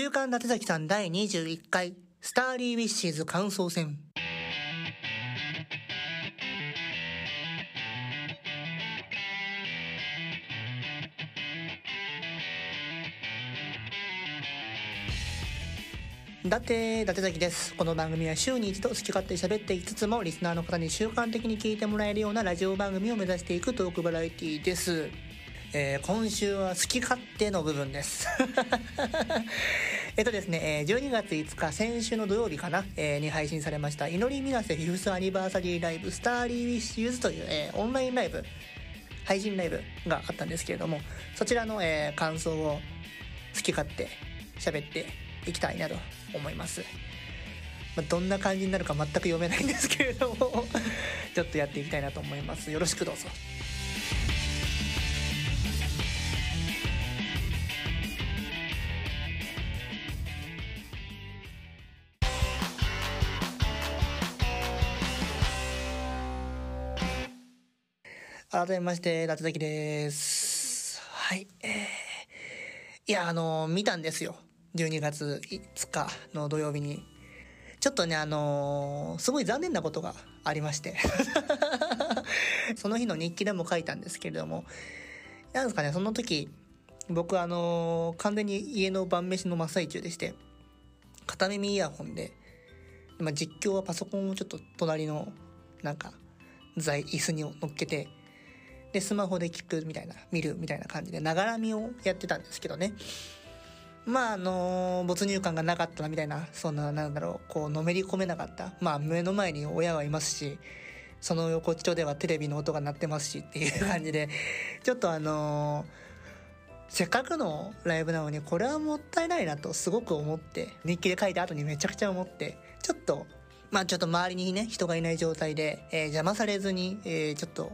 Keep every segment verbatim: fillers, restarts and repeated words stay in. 週刊伊達崎さんだいにじゅういっかいスターリーウィッシーズ感想戦。だて伊達崎です。この番組は週に一度好き勝手喋っていきつつも、リスナーの方に習慣的に聞いてもらえるようなラジオ番組を目指していくトークバラエティです。えー、今週は好き勝手の部分ですえっとですね、じゅうにがついつか先週の土曜日かな、えー、に配信されました祈り水瀬フィフスアニバーサリーライブスターリーウィッシューズという、えー、オンラインライブ配信ライブがあったんですけれども、そちらの、えー、感想を好き勝手喋っていきたいなと思います。まあ、どんな感じになるか全く読めないんですけれどもちょっとやっていきたいなと思います。よろしくどうぞ。改めまして、伊達崎です。はい。えー、いや、あのー、見たんですよ。じゅうにがついつかの土曜日に。ちょっとね、あのー、すごい残念なことがありまして。その日の日記でも書いたんですけれども、なんですかね、その時、僕あのー、完全に家の晩飯の真っ最中でして、片耳イヤホンで、まあ、実況はパソコンをちょっと隣の、なんか、座椅子に乗っけて、でスマホで聞くみたいな、見るみたいな感じでながら見をやってたんですけどね、まああの没入感がなかったなみたいな、そんな、なんだろう、こうのめり込めなかった。まあ目の前に親はいますし、その横っちょではテレビの音が鳴ってますしっていう感じで、ちょっとあのせっかくのライブなのにこれはもったいないなとすごく思って、日記で書いた後にめちゃくちゃ思って、ちょっとまあちょっと周りにね人がいない状態で、えー、邪魔されずに、えー、ちょっと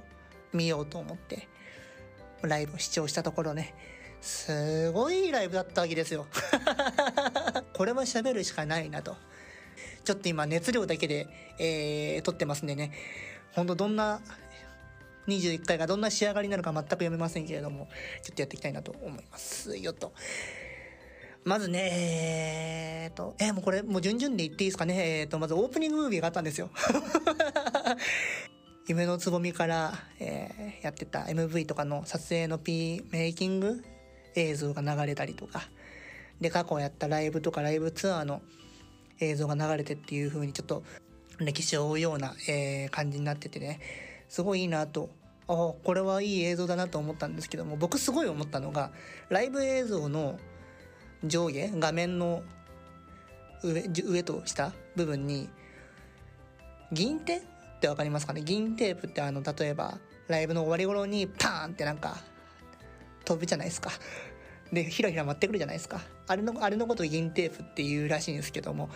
見ようと思ってライブを視聴したところね、すごいライブだったわけですよこれは喋るしかないなと。ちょっと今熱量だけで、えー、撮ってますんでね、ほんとどんなにじゅういっかいがどんな仕上がりなのか全く読めませんけれども、ちょっとやっていきたいなと思いますよと。まずね、えーっと、えー、もうこれもう順々で言っていいですかね。えーっと、まずオープニングムービーがあったんですよ夢のつぼみから、えー、やってた エムブイ とかの撮影の P メイキング映像が流れたりとかで、過去やったライブとかライブツアーの映像が流れてっていう風に、ちょっと歴史を追うような、えー、感じになっててね、すごいいいなと、あ、これはいい映像だなと思ったんですけども、僕すごい思ったのが、ライブ映像の上下、画面の 上, 上と下部分に銀手ってわかりますかね。銀テープって、あの例えばライブの終わり頃にパーンってなんか飛ぶじゃないですか。でひらひら舞ってくるじゃないですか。あれのあれのことを銀テープっていうらしいんですけども、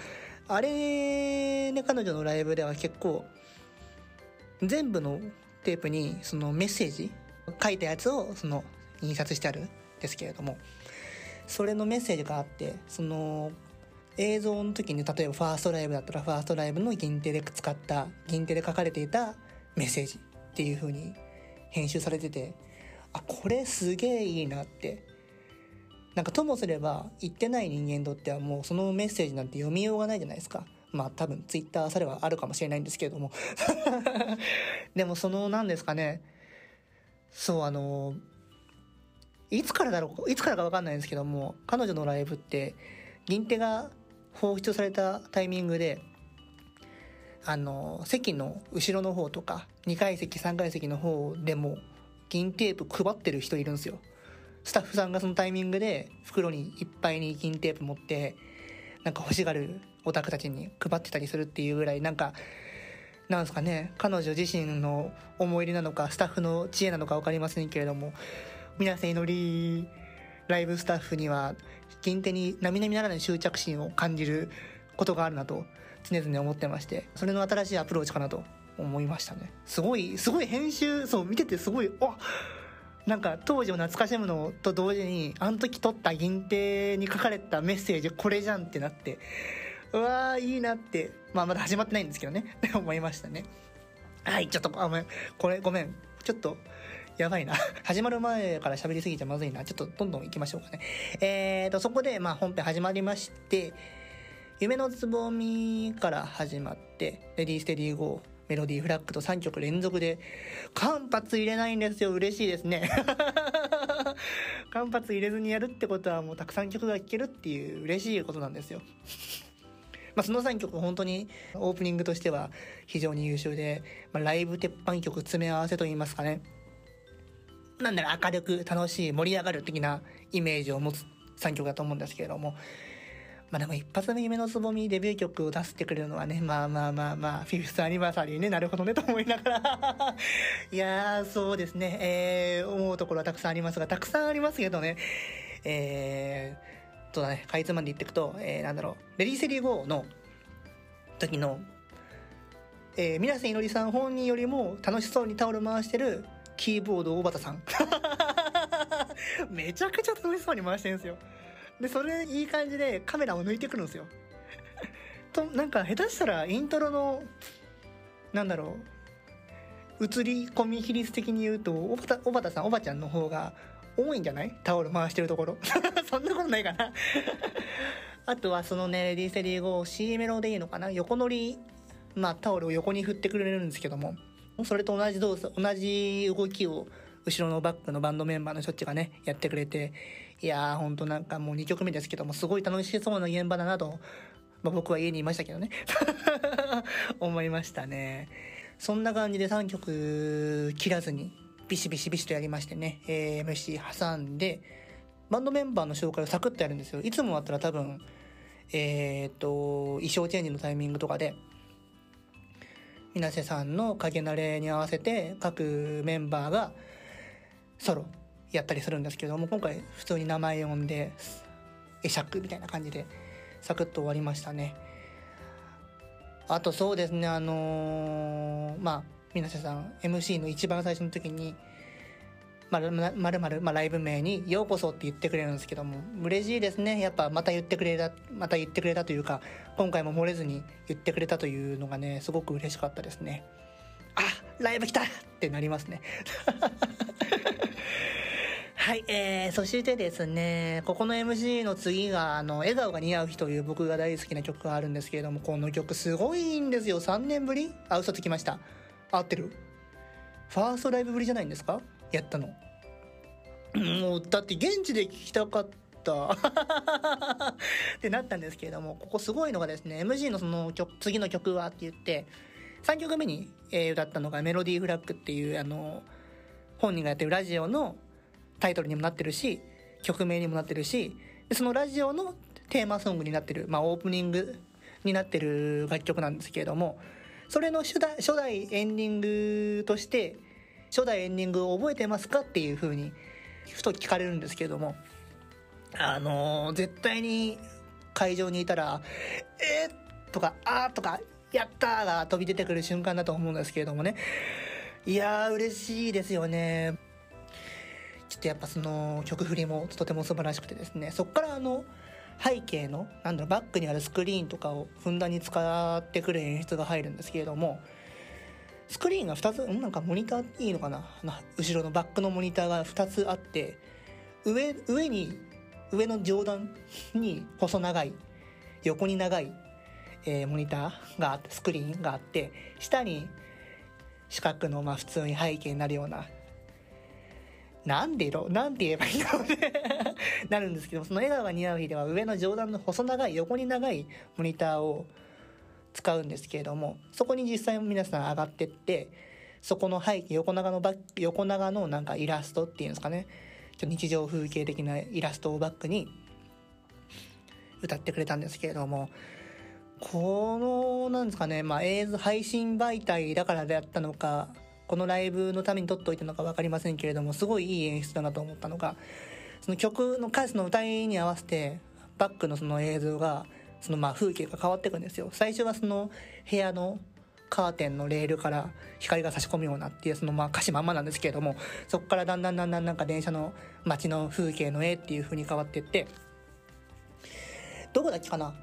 あれね、彼女のライブでは結構全部のテープにそのメッセージ書いたやつをその印刷してあるんですけれども、それのメッセージがあって、その映像の時に例えばファーストライブだったらファーストライブの銀手で使った銀手で書かれていたメッセージっていう風に編集されてて、あ、これすげえいいなって。なんかともすれば言ってない人間にとってはもうそのメッセージなんて読みようがないじゃないですか。まあ多分ツイッターされはあるかもしれないんですけれどもでもその何ですかね、そう、あのいつからだろういつからか分かんないんですけども、彼女のライブって銀手が放出されたタイミングで、あの席の後ろの方とかにかいせきさんがいせきの方でも銀テープ配ってる人いるんですよ。スタッフさんがそのタイミングで袋にいっぱいに銀テープ持って、なんか欲しがるオタクたちに配ってたりするっていうぐらい、なんかなんですかね、彼女自身の思い入れなのかスタッフの知恵なのか分かりませんけれども、水瀬祈りライブスタッフには銀手に並々ならぬ執着心を感じることがあるなと常々思ってまして、それの新しいアプローチかなと思いましたね。すごいすごい編集、そう見ててすごい、あ、なんか当時を懐かしむのと同時に、あの時撮った銀手に書かれたメッセージこれじゃんってなって、うわーいいなって、まあまだ始まってないんですけどね思いましたね。はい、ちょっとあごめんこれごめんちょっとやばいな。始まる前から喋りすぎちゃまずいな。ちょっとどんどん行きましょうかね。えーと、そこで、まあ、本編始まりまして、夢のつぼみから始まって、レディーステディーゴー、メロディーフラッグとさんきょく連続で、間髪入れないんですよ。嬉しいですね。間髪入れずにやるってことはもうたくさん曲が聴けるっていう嬉しいことなんですよ。まあ、そのさんきょく本当にオープニングとしては非常に優秀で、まあ、ライブ鉄板曲詰め合わせと言いますかね。なんだろう、明るく楽しい盛り上がる的なイメージを持つさんきょくだと思うんですけれども。まあでも一発目夢のつぼみデビュー曲を出してくれるのはね、まあまあまあまあ、フィフスアニバーサリーね、なるほどねと思いながら。いやー、そうですね、えー、思うところはたくさんありますが、たくさんありますけどね、えー、そうだね、かいつまんで言っていくと、えー、なんだろう、レディーセリーゴーの時の、えー、水瀬いのりさん本人よりも楽しそうにタオル回してるキーボード大畑さん。めちゃくちゃ楽しそうに回してるんですよ。で、それいい感じでカメラを抜いてくるんですよ。と、なんか下手したらイントロの、なんだろう、映り込み比率的に言うと、おばた、おばたさん、おばちゃんの方が多いんじゃない？タオル回してるところ。そんなことないかな。あとはそのね、レディーセリーゴー C メロでいいのかな？横乗り、まあタオルを横に振ってくれるんですけども、それと同じ動作、同じ動きを、後ろのバックのバンドメンバーの人たちがね、やってくれて、いやー、ほんとなんかもうにきょくめですけども、すごい楽しそうな現場だなと、まあ、僕は家にいましたけどね。思いましたね。そんな感じでさんきょく切らずに、ビシビシビシとやりましてね、えー、エムシー 挟んで、バンドメンバーの紹介をサクッとやるんですよ。いつもだったら多分、えーっと、衣装チェンジのタイミングとかで、水瀬さんの影慣れに合わせて、各メンバーが、ソロやったりするんですけども、今回普通に名前呼んで会釈みたいな感じでサクッと終わりましたね。あとそうですね、あのー、まあ水瀬さん エムシー の一番最初の時にまるまるまる、まあ、ライブ名にようこそって言ってくれるんですけども、嬉しいですね。やっぱまた言ってくれたまた言ってくれたというか、今回も漏れずに言ってくれたというのがね、すごく嬉しかったですね。あ、ライブ来たってなりますね。はい、えー、そしてですね、ここの エムシー の次が、あの、笑顔が似合う日という僕が大好きな曲があるんですけれども、この曲すごいんですよ。さんねんぶり？あ、嘘つきました。合ってる？ファーストライブぶりじゃないんですか？やったの。もう、だって現地で聴きたかった。ってなったんですけれども、ここすごいのがですね、エムシー のその曲、次の曲はって言って、さんきょくめに歌ったのがメロディーフラッグっていう、あの、本人がやってるラジオのタイトルにもなってるし、曲名にもなってるし、そのラジオのテーマソングになってる、まあオープニングになってる楽曲なんですけれども、それの初代、初代エンディングとして、初代エンディングを覚えてますかっていう風に、ふと聞かれるんですけれども、あのー、絶対に会場にいたら、えー、とか、あーとか、やったーが飛び出てくる瞬間だと思うんですけれどもね。いやー、嬉しいですよね。ちょっとやっぱその曲振りもとても素晴らしくてですね、そっからあの背景のなんだろう、バックにあるスクリーンとかをふんだんに使ってくる演出が入るんですけれども、スクリーンがふたつ、なんかモニターいいのかな、後ろのバックのモニターがふたつあって、上上に上の上段に細長い、横に長い、えー、モニターがあって、スクリーンがあって、下に四角のまあ普通に背景になるような、なんで色、なんて言えばいいのでなるんですけど、その笑顔が似合う日では上の上段の細長い、横に長いモニターを使うんですけれども、そこに実際皆さん上がってって、そこの背景、横長のバック、横長のなんかイラストっていうんですかね、ちょっと日常風景的なイラストをバックに歌ってくれたんですけれども、このなんですかね、まあ映像配信媒体だからであったのか、このライブのために撮っておいたのか分かりませんけれども、すごいいい演出だなと思ったのが、その曲の歌詞の歌いに合わせて、バックのその映像が、そのまあ風景が変わっていくんですよ。最初はその部屋のカーテンのレールから光が差し込むようなっていう、そのまあ歌詞まんまなんですけれども、そこからだんだんだんだんなんか電車の街の風景の絵っていう風に変わっていって、どこだっけかな？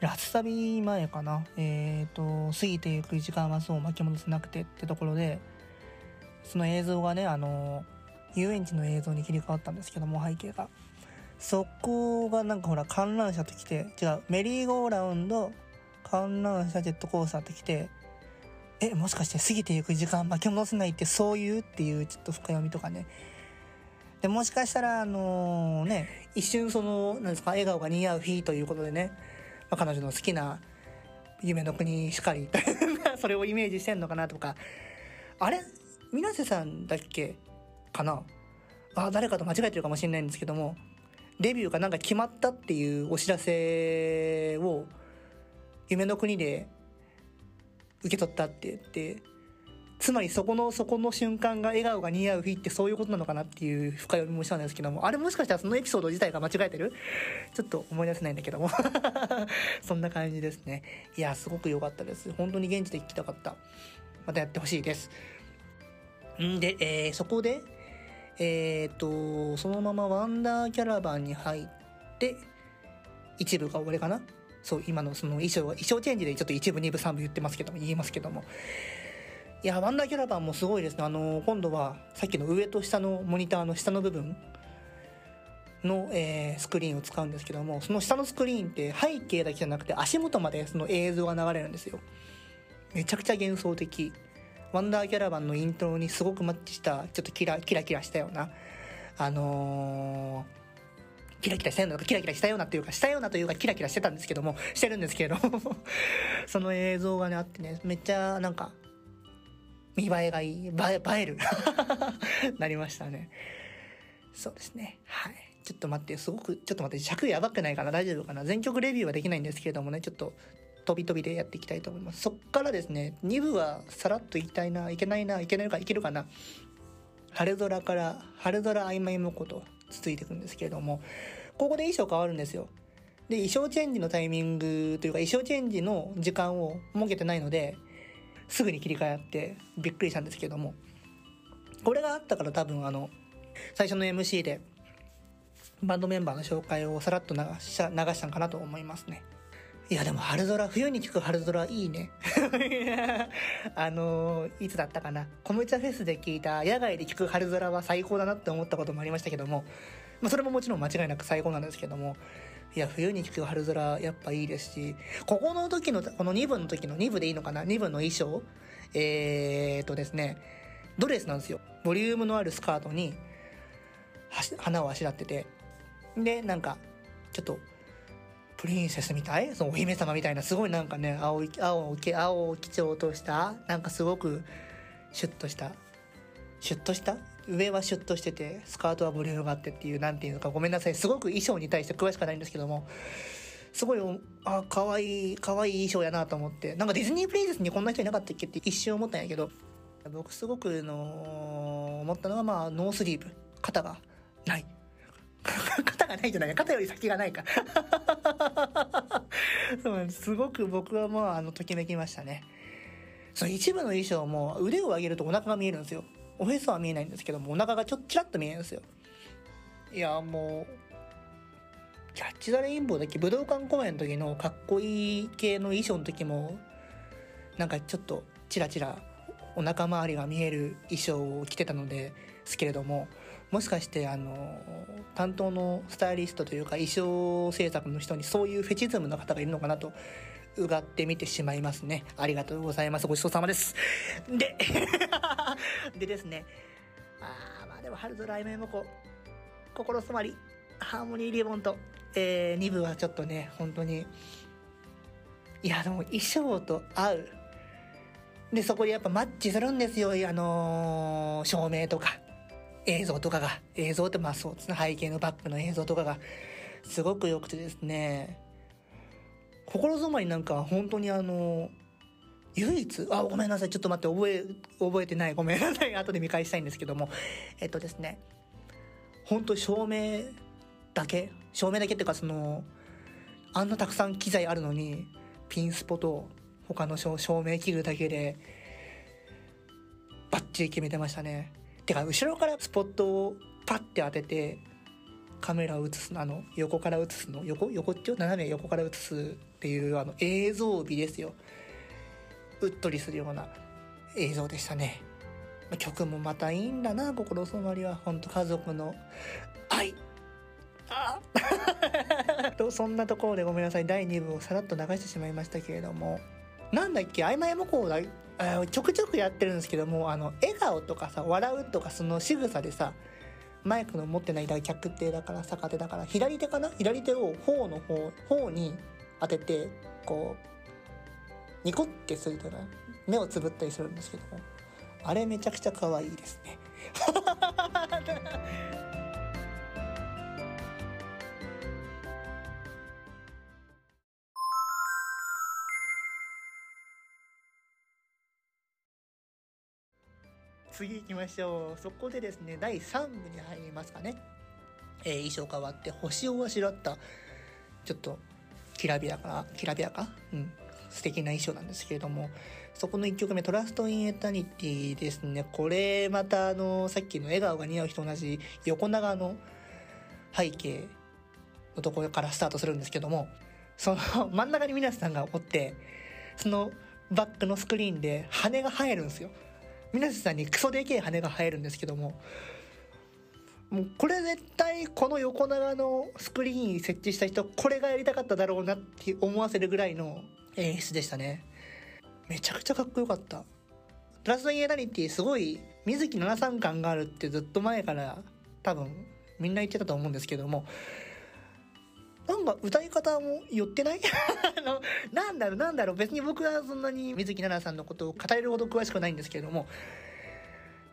ラスサビ前かな？えーと、過ぎていく時間はそう巻き戻せなくてってところで、その映像がね、あのー、遊園地の映像に切り替わったんですけども、背景がそこがなんかほら観覧車ときて違うメリーゴーラウンド観覧車ジェットコースターってきて、えもしかして過ぎていく時間巻き戻せないってそういうっていうちょっと深読みとかね。でもしかしたらあのね一瞬そのなんですか笑顔が似合う日ということでね、まあ、彼女の好きな夢の国しかりそれをイメージしてんのかなとか、あれ水瀬さんだっけかなあ、誰かと間違えてるかもしれないんですけども、デビューがなんか決まったっていうお知らせを夢の国で受け取ったって言って、つまりそこのそこの瞬間が笑顔が似合う日ってそういうことなのかなっていう深読みもしたんですけども、あれもしかしたらそのエピソード自体が間違えてるちょっと思い出せないんだけどもそんな感じですね。いやすごく良かったです。本当に現地で聞きたかった。またやってほしいです。んで、えー、そこでえー、っとそのままワンダーキャラバンに入って一部が終わりかな。そう今のその衣装衣装チェンジでちょっと一部二部三部言ってますけども言いますけども、いやワンダーキャラバンもすごいですね。あの今度はさっきの上と下のモニターの下の部分の、えー、スクリーンを使うんですけども、その下のスクリーンって背景だけじゃなくて足元までその映像が流れるんですよ。めちゃくちゃ幻想的。ワンダーキャラバンのイントロにすごくマッチしたちょっとキラキラキラしたようなあのーキラキラしたようなとかキラキラしたようなというかしたようなというかキラキラしてたんですけどもしてるんですけどその映像がねあってね、めっちゃなんか見栄えがいい映え、映えるなりましたね。そうですね。はい。ちょっと待ってすごくちょっと待って尺やばくないかな、大丈夫かな。全曲レビューはできないんですけれどもね、ちょっと飛び飛びでやっていきたいと思います。そっからですねに部はさらっといきたいな、いけないな、いけないかいけるかな。春空から春空曖昧もこと続いていくんですけれども、ここで衣装変わるんですよ。で衣装チェンジのタイミングというか衣装チェンジの時間を設けてないのですぐに切り替えってびっくりしたんですけども、これがあったから多分あの最初の エムシー でバンドメンバーの紹介をさらっと流した流したんかなと思いますね。いやでも春空冬に聴く春空いいねあのー、いつだったかなコムチャフェスで聴いた野外で聴く春空は最高だなって思ったこともありましたけども、まあ、それももちろん間違いなく最高なんですけども、いや冬に聴く春空やっぱいいですし、ここの時のこのに部の時のに部でいいのかな、に部の衣装えー、っとですねドレスなんですよ。ボリュームのあるスカートに花をあしらってて、でなんかちょっとプリンセスみたい、そのお姫様みたいなすごいなんかね青い青い青を基調としたなんかすごくシュッとしたシュッとした上はシュッとしててスカートはボリュームがあってっていう、なんていうのかごめんなさいすごく衣装に対して詳しくないんですけども、すごいあ可愛い可愛い衣装やなと思って、なんかディズニープリンセスにこんな人いなかったっけって一瞬思ったんやけど、僕すごくの思ったのがまあノースリーブ肩がない肩がないじゃない肩より先がないかそうなんです。すごく僕はもうあのときめきましたね。その一部の衣装も腕を上げるとお腹が見えるんですよ。おへそは見えないんですけどもお腹がちょっとちらっと見えるんですよ。いやもうキャッチザレインボーだっけ武道館公演の時のかっこいい系の衣装の時もなんかちょっとちらちらお腹周りが見える衣装を着てたのですけれども、もしかしてあの担当のスタイリストというか衣装制作の人にそういうフェチズムの方がいるのかなとうがってみてしまいますね。ありがとうございます。ごちそうさまです。ででですね。あまあでも春空曖昧もこ心詰まりハーモニーリボンと、えー、に部はちょっとね本当にいやでも衣装と合う。でそこでやっぱマッチするんですよ。あのー、照明とか。映像とかが映像ってまあそうですね背景のバックの映像とかがすごく良くてですね、心づまりなんか本当にあの唯一あごめんなさいちょっと待って覚え覚えてないごめんなさい後で見返したいんですけども、えっとですね本当照明だけ照明だけっていうかそのあんなたくさん機材あるのにピンスポと他の照明器具だけでバッチリ決めてましたね。てか後ろからスポットをパッて当ててカメラを映すのあの横から映すの横横っちょ斜め横から映すっていうあの映像美ですよ。うっとりするような映像でしたね。曲もまたいいんだな、心染まりは。ほんと家族の愛。あとそんなところでごめんなさい、だいにぶをさらっと流してしまいましたけれども、なんだっけ、曖昧模倣だ、ちょくちょくやってるんですけども、あの笑顔とかさ、笑うとか、その仕草でさ、マイクの持ってない逆手だから、逆手だから、左手かな、左手を頬の方頬に当てて、こうニコってするとね、目をつぶったりするんですけども、あれめちゃくちゃ可愛いですね。次行きましょう。そこでですね、だいさんぶに入りますかね。えー、衣装変わって星をあしらったちょっときらびやかきらびやか、うん、素敵な衣装なんですけれども、そこのいっきょくめ、トラストインエタニティですね。これまたあのさっきの笑顔が似合う人と同じ横長の背景のところからスタートするんですけども、その真ん中に皆さんがおって、そのバックのスクリーンで羽が生えるんですよ。皆さんにクソでけえ羽が生えるんですけども、もうこれ絶対この横長のスクリーン設置した人、これがやりたかっただろうなって思わせるぐらいの演出でしたね。めちゃくちゃかっこよかった。トラストインエタニティ、すごい水木奈々さん感があるってずっと前から多分みんな言ってたと思うんですけども、なんか歌い方も寄ってないあの、なんだろうなんだろう、別に僕はそんなに水木奈々さんのことを語れるほど詳しくないんですけれども、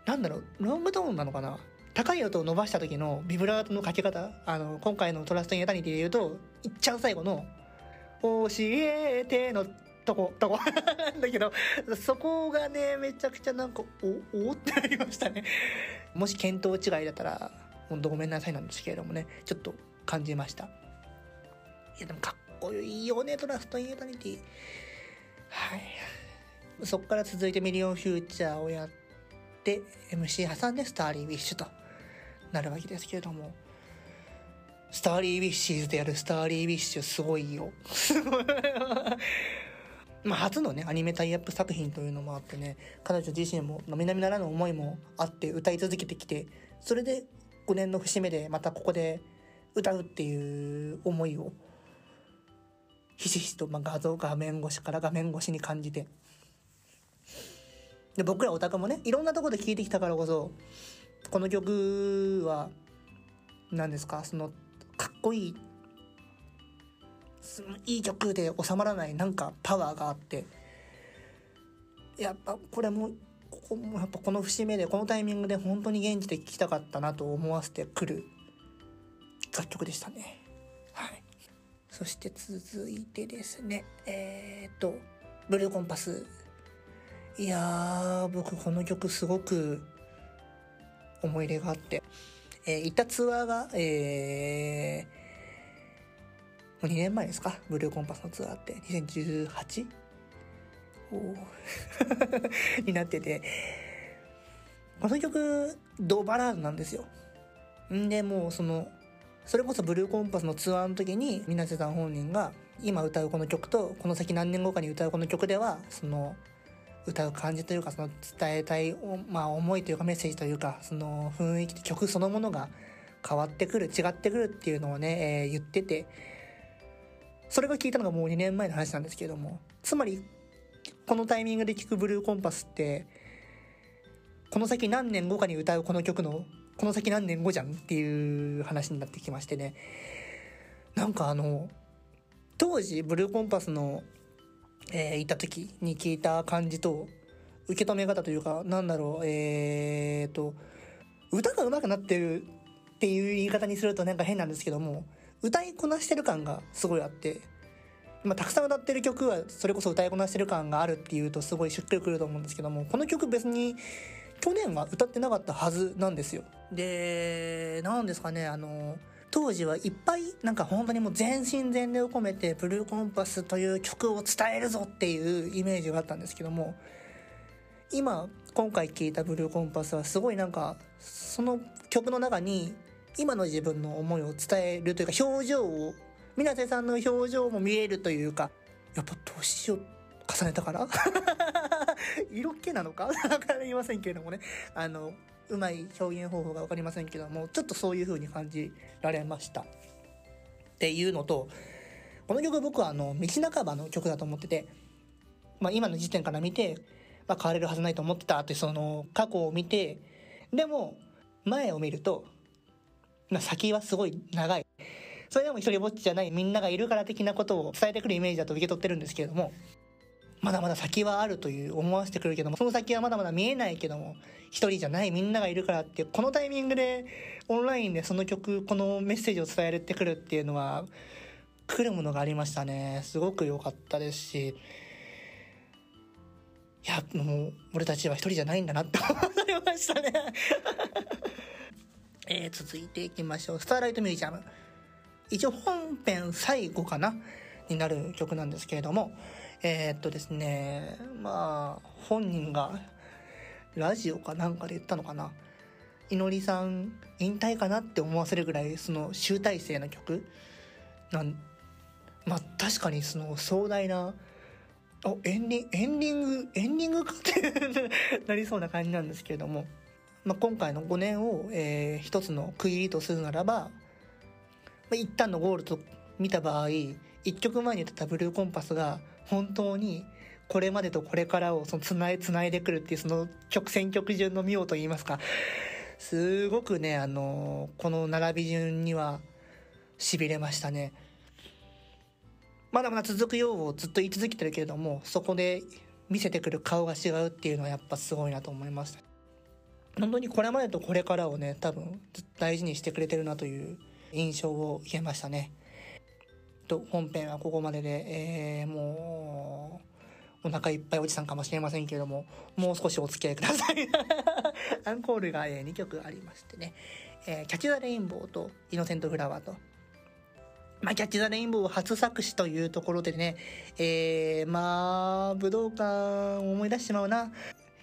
なんだろう、ロングトーンなのかな、高い音を伸ばした時のビブラートのかけ方、あの今回のトラストインエタニティで言うと、いっちゃん最後の教えてのとことこなんだけど、そこがね、めちゃくちゃなんかおおってなりましたね。もし見当違いだったら本当ごめんなさいなんですけれどもね、ちょっと感じました。いやでもかっこいいよね、トラストインエタニティ。はい、そっから続いてミリオンフューチャーをやって エムシー 挟んでスターリーウィッシュとなるわけですけれども、スターリーウィッシーズでやるスターリーウィッシュ、すごいよまあ初のねアニメタイアップ作品というのもあってね、彼女自身も並々ならぬ思いもあって歌い続けてきて、それでごねんの節目でまたここで歌うっていう思いをひしひしと、まあ、画像画面越しから画面越しに感じて、で僕らオタクもね、いろんなところで聴いてきたからこそ、この曲は何ですか、そのかっこいいいい曲で収まらない、なんかパワーがあって、やっぱこれもここもやっぱこの節目でこのタイミングで本当に現地で聴きたかったなと思わせてくる楽曲でしたね。はい、そして続いてですね、えー、っとブルーコンパス。いやー、僕この曲すごく思い入れがあって、えー、行ったツアーが、えー、もうにねんまえですか、ブルーコンパスのツアーってにせんじゅうはちおになってて、この曲ドバラードなんですよ。んでもうそのそれこそブルーコンパスのツアーの時に水瀬さん本人が今歌うこの曲とこの先何年後かに歌うこの曲では、その歌う感じというか、その伝えたい、まあ、思いというかメッセージというか、その雰囲気、曲そのものが変わってくる、違ってくるっていうのをね、えー、言ってて、それが聞いたのがもうにねんまえの話なんですけれども、つまりこのタイミングで聴くブルーコンパスってこの先何年後かに歌うこの曲のこの先何年後じゃんっていう話になってきましてね、なんかあの当時ブルーコンパスの、えー、いた時に聞いた感じと受け止め方というか、なんだろう、えーと歌が上手くなってるっていう言い方にするとなんか変なんですけども、歌いこなしてる感がすごいあって、今たくさん歌ってる曲はそれこそ歌いこなしてる感があるっていうとすごいしっくりくると思うんですけども、この曲別に去年は歌ってなかったはずなんですよ。で、なんですかね、あの当時はいっぱいなんか本当にもう全身全霊を込めてブルーコンパスという曲を伝えるぞっていうイメージがあったんですけども、今今回聴いたブルーコンパスはすごいなんかその曲の中に今の自分の思いを伝えるというか、表情を水瀬さんの表情も見えるというか、やっぱ年を重ねたから色気なのかわかりませんけれどもね、あのうまい表現方法がわかりませんけども、ちょっとそういう風に感じられましたっていうのと、この曲僕はあの道半ばの曲だと思ってて、まあ、今の時点から見て、まあ、変われるはずないと思ってたって、その過去を見て、でも前を見ると、まあ、先はすごい長い、それでも一人ぼっちじゃない、みんながいるから的なことを伝えてくるイメージだと受け取ってるんですけれども、まだまだ先はあるという思わせてくるけども、その先はまだまだ見えないけども、一人じゃない、みんながいるからって、このタイミングでオンラインでその曲、このメッセージを伝えてくるっていうのは来るものがありましたね。すごく良かったですし、いやもう俺たちは一人じゃないんだなって思いましたねえー、続いていきましょう。スターライトミュージアム、一応本編最後かなになる曲なんですけれども、えー、っとですね、まあ本人がラジオかなんかで言ったのかな、いのりさん引退かなって思わせるぐらい、その集大成の曲なん、まあ確かにその壮大な、あ、エンディ、エンディング、エンディングかってなりそうな感じなんですけれども、まあ、今回のごねんを、えー、一つの区切りとするならば、まあ、一旦のゴールと見た場合、一曲前に言ったブルーコンパスが本当にこれまでとこれからをそのつないつないでくるっていう、その曲選曲順の妙と言いますか、すごくね、あのー、この並び順には痺れましたね。まだまだ続くよをずっと言い続けてるけれども、そこで見せてくる顔が違うっていうのはやっぱすごいなと思いました。本当にこれまでとこれからをね、多分大事にしてくれてるなという印象を受けましたね。と本編はここまでで、えー、もうお腹いっぱいおじさんかもしれませんけれども、もう少しお付き合いくださいアンコールがにきょくありましてね、えー、キャッチザレインボーとイノセントフラワーと、まあ、キャッチザレインボー初作詞というところでね、えー、まあ武道館思い出してしまうな。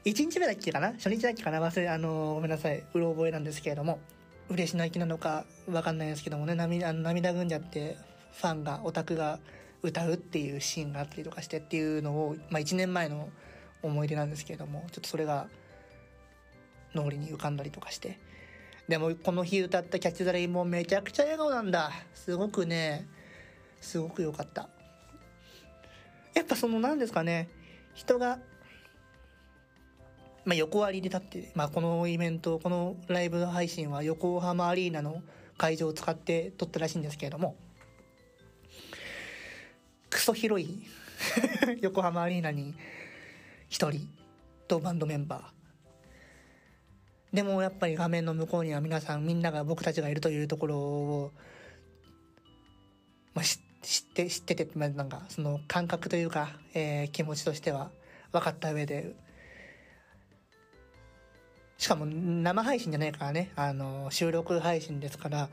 いちにちめだっけかな、初日だっけかな、忘れ、あのー、ごめんなさい、うろ覚えなんですけれども、嬉し泣きなのかわかんないですけどもね、涙、あの涙ぐんじゃってファンが、オタクが歌うっていうシーンがあったりとかしてっていうのを、まあいちねんまえの思い出なんですけれども、ちょっとそれが脳裏に浮かんだりとかして、でもこの日歌ったキャッチザレインボーめちゃくちゃ笑顔なんだ、すごくね、すごく良かった。やっぱその何ですかね、人が、まあ、横割りで立って、まあ、このイベント、このライブ配信は横浜アリーナの会場を使って撮ったらしいんですけれども、クソ広い横浜アリーナに一人とバンドメンバーで、もやっぱり画面の向こうには皆さん、みんなが、僕たちがいるというところを、まあ、知って知ってて、なんかその感覚というか、えー、気持ちとしては分かった上で、しかも生配信じゃないからね、あの収録配信ですから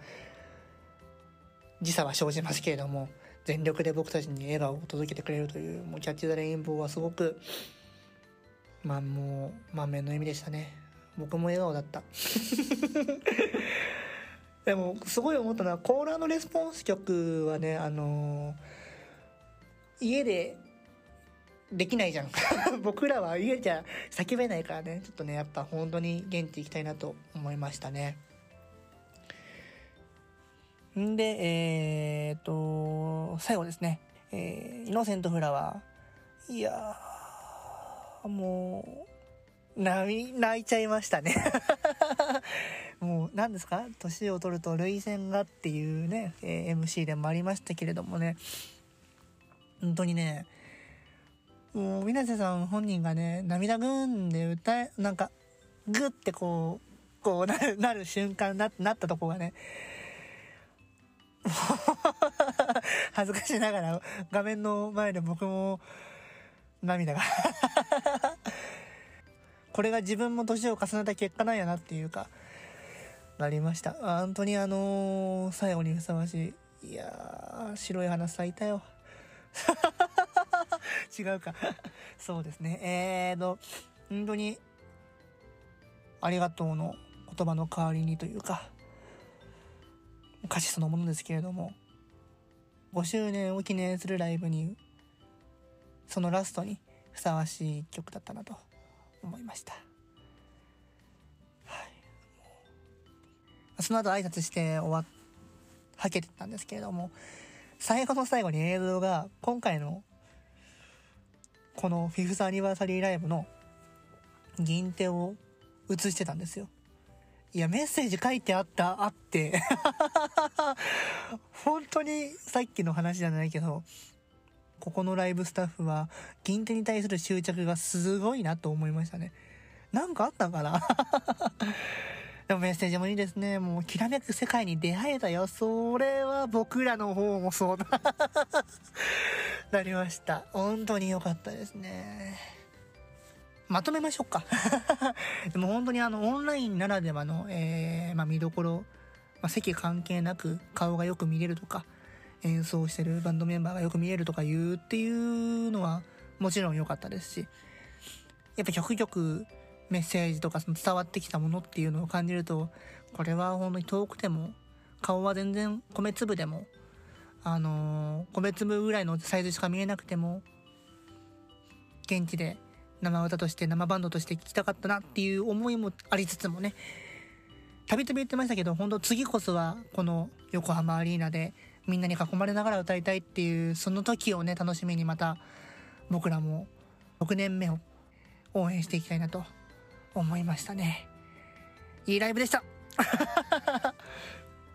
時差は生じますけれども、全力で僕たちに笑顔を届けてくれるという、もうキャッチザレインボーはすごく、まあもう満面の笑みでしたね。僕も笑顔だったでもすごい思ったのは、コーラのレスポンス曲はね、あのー、家でできないじゃん僕らは家じゃ叫べないからね、ちょっとね、やっぱ本当に現地行きたいなと思いましたね。んで、えー、っと最後ですね、えー、イノセントフラワー、いやーもう泣いちゃいましたねもう何ですか、年を取ると涙腺がっていうね、えー、エムシー でもありましたけれどもね、本当にね、もう水瀬さん本人がね、涙ぐんで歌え、なんかグッてこうこうなるなる瞬間だなったとこがね恥ずかしながら画面の前で僕も涙がこれが自分も年を重ねた結果なんやなっていうか、なりました。本当にあのー、最後にふさわしい、いやー白い花咲いたよ違うかそうですね、えーと本当にありがとうの言葉の代わりにというか、歌詞そのものですけれども、ごしゅうねんを記念するライブにそのラストにふさわしい曲だったなと思いました。はい、その後挨拶して終わっはけてたんですけれども、最後の最後に映像が今回のこのフィフスアニバーサリーライブの銀手を映してたんですよ。いや、メッセージ書いてあったあって本当にさっきの話じゃないけど、ここのライブスタッフは銀手に対する執着がすごいなと思いましたね。なんかあったかなでもメッセージもいいですね。もうきらめく世界に出会えたよ。それは僕らの方もそうだなりました。本当に良かったですね。まとめましょうかでも本当にあのオンラインならではの、えーまあ、見どころ、まあ、席関係なく顔がよく見れるとか、演奏してるバンドメンバーがよく見れるとかいうっていうのはもちろん良かったですし、やっぱ曲々メッセージとかその伝わってきたものっていうのを感じると、これは本当に遠くても顔は全然米粒でもあのー、米粒ぐらいのサイズしか見えなくても、現地で生歌として生バンドとして聴きたかったなっていう思いもありつつもね、たびたび言ってましたけど、本当次こそはこの横浜アリーナでみんなに囲まれながら歌いたいっていう、その時をね楽しみにまた僕らもろくねんめを応援していきたいなと思いましたね。いいライブでした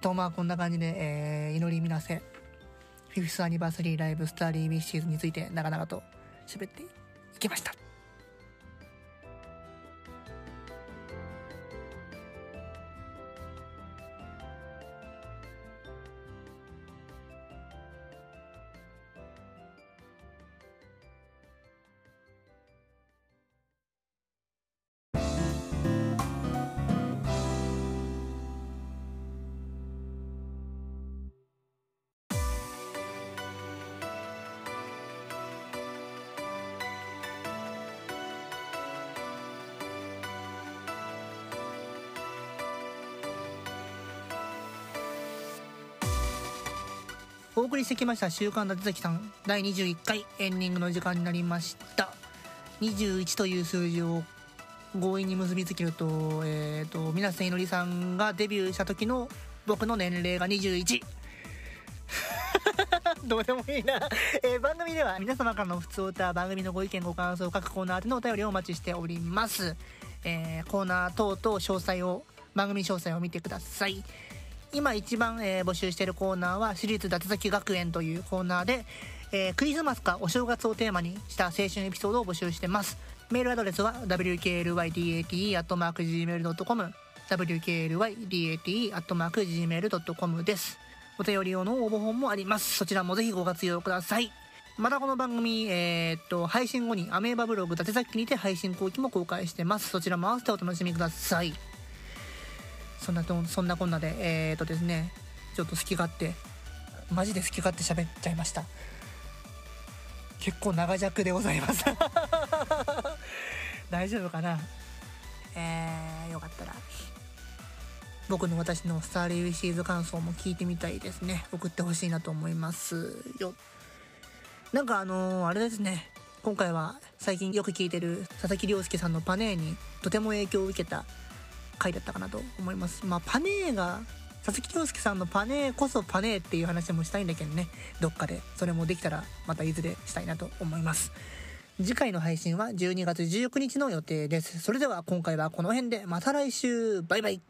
とまあこんな感じで、えー、祈りみなせフィフスアニバーサリーライブスターリーウィッシーズについて長々と喋っていきました。お送りしてきました週刊立崎さんだいにじゅういっかいエンディングの時間になりました。にじゅういちという数字を強引に結びつけると、えっと水瀬いのりさんがデビューした時の僕の年齢がにじゅういちどうでもいいな、えー、番組では皆様からの普通歌、番組のご意見ご感想、各コーナー宛てのお便りをお待ちしております。えー、コーナー等々詳細を番組詳細を見てください。今一番、えー、募集しているコーナーは私立立崎学園というコーナーで、えー、クリスマスかお正月をテーマにした青春エピソードを募集してます。メールアドレスは ダブリューケーエルワイディーエーティーイーアットマークジーメールドットコム ダブリューケーエルワイディーエーティーイーアットマークジーメールドットコム です。お便り用の応募本もあります。そちらもぜひご活用ください。またこの番組、えー、っと配信後にアメーバブログ立崎にて配信後期も公開してます。そちらも合わせてお楽しみください。そんなとそんなこんなで、えーとですね、ちょっと好き勝手、マジで好き勝手喋っちゃいました。結構長尺でございます大丈夫かな。えー、よかったら僕の私のスターリーウィシーズ感想も聞いてみたいですね。送ってほしいなと思いますよ。なんかあのー、あれですね、今回は最近よく聞いてる佐々木亮介さんのパネーにとても影響を受けた回だったかなと思います。まあパネーが佐々木恭介さんのパネーこそパネーっていう話もしたいんだけどね、どっかでそれもできたらまたいずれしたいなと思います。次回の配信はじゅうにがつじゅうくにちの予定です。それでは今回はこの辺で、また来週、バイバイ。